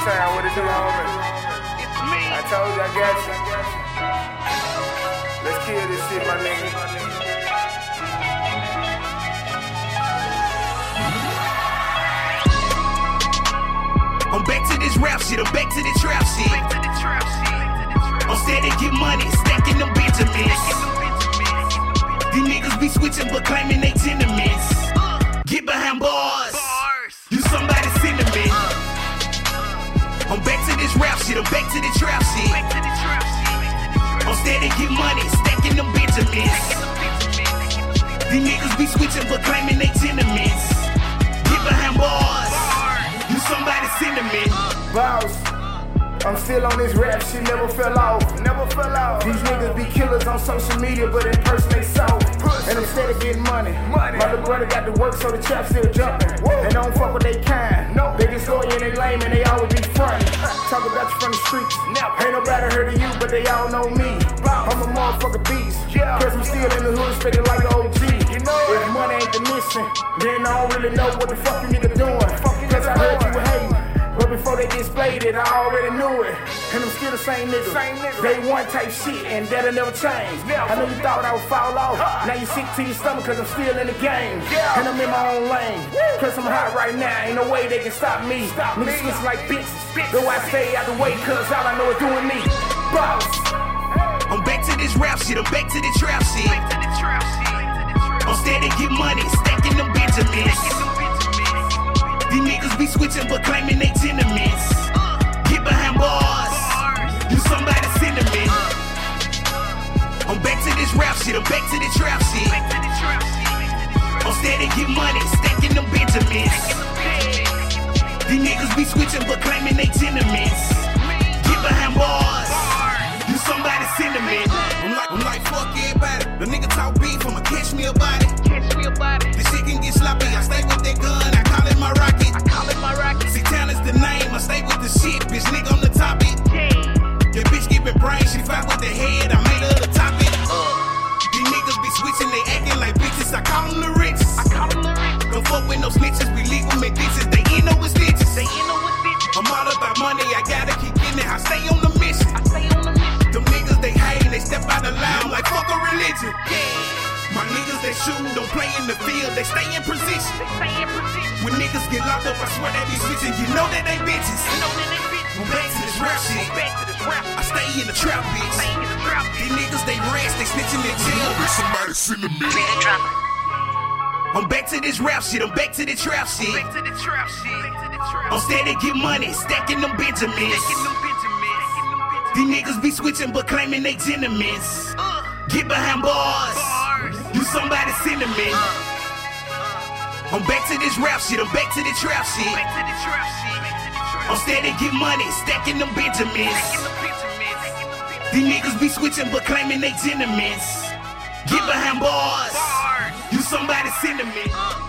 Sound, what it do, homie? It's me. I told you I got you. Let's kill this shit, my nigga. I'm back to this rap shit. I'm back to this trap shit. I'm steady get money, stacking them Benjamins. These niggas be switching but claiming they tenements. Get behind bars. You somebody's sentiment. I'm back to this rap shit, I'm back to the trap shit. I'm steady get money, stacking them Benjamins. These niggas be switching but claiming they tenements. Get behind bars, you somebody's sentiment. Boss, I'm still on this rap shit, never fell off. These niggas be killers on social media, but in person they soft. And I'm steady getting money. My little brother got to work, so the trap still jumping. And don't fuck with they kind. They get loyal and they lame and they always be front. Talk about you from the streets. Ain't nobody heard of you, but they all know me. I'm a motherfucker beast. Cause I'm still in the hood, spitting like an OG. If money ain't the mission, then I don't really know what the fuck you nigga doing. Cause I heard you hating. But before they displayed it, I already knew it. And I'm still the same nigga. Day one type shit, and that'll never change. I know you thought I would fall off. Now you sick to your stomach, cause I'm still in the game. And I'm in my own lane. Cause I'm hot right now, ain't no way they can stop me. Niggas switch like bitches. Though I stay out the way, cause all I know is doing me. Boss. I'm back to this rap shit, I'm back to the trap shit. I'm steady get money, stacking them Benjamins. These niggas be switching but claiming they tenements. Get behind bars, you somebody's sentiment. I'm back to this rap shit, I'm back to the trap shit. I'm steady get money, stacking them Benjamins. These niggas be switching but claiming they tenements. Get behind bars, you somebody's sentiment. I'm like fuck everybody. The nigga talk beef, I'ma catch me a body. This shit can get sloppy, I stay with that gun, I call it my rocket. See, town is the name, I stay with the shit, bitch, nigga, I'm the topic. Your bitch giving brain, she fight with the head, I made her the topic. These niggas be switching, they acting like bitches, I call them the rich. Don't fuck with no snitches, we leave them in ditches, they end up with stitches. I'm all about money, I gotta keep getting it, I stay on the mission. Them niggas, they hate, they step out of line, I'm like fuck a religion. My niggas, they shoot, don't play in the field, they stay in position. When niggas get locked up, I swear they be switching. You know that they bitches. I'm back to this rap shit. I stay in the trap, bitch. These niggas, they rest, they snitching in jail. Somebody send me. I'm back to this rap shit. I'm back to the trap shit. I'm steady get money, stacking them Benjamins. These niggas be switching but claiming they tenements. Get behind bars, you somebody's sentiment. I'm back to this rap shit, I'm back to the trap shit. I'm steady get money, stacking them Benjamins. These niggas be switching but claiming they tenements. Get behind bars, you somebody's sentiment.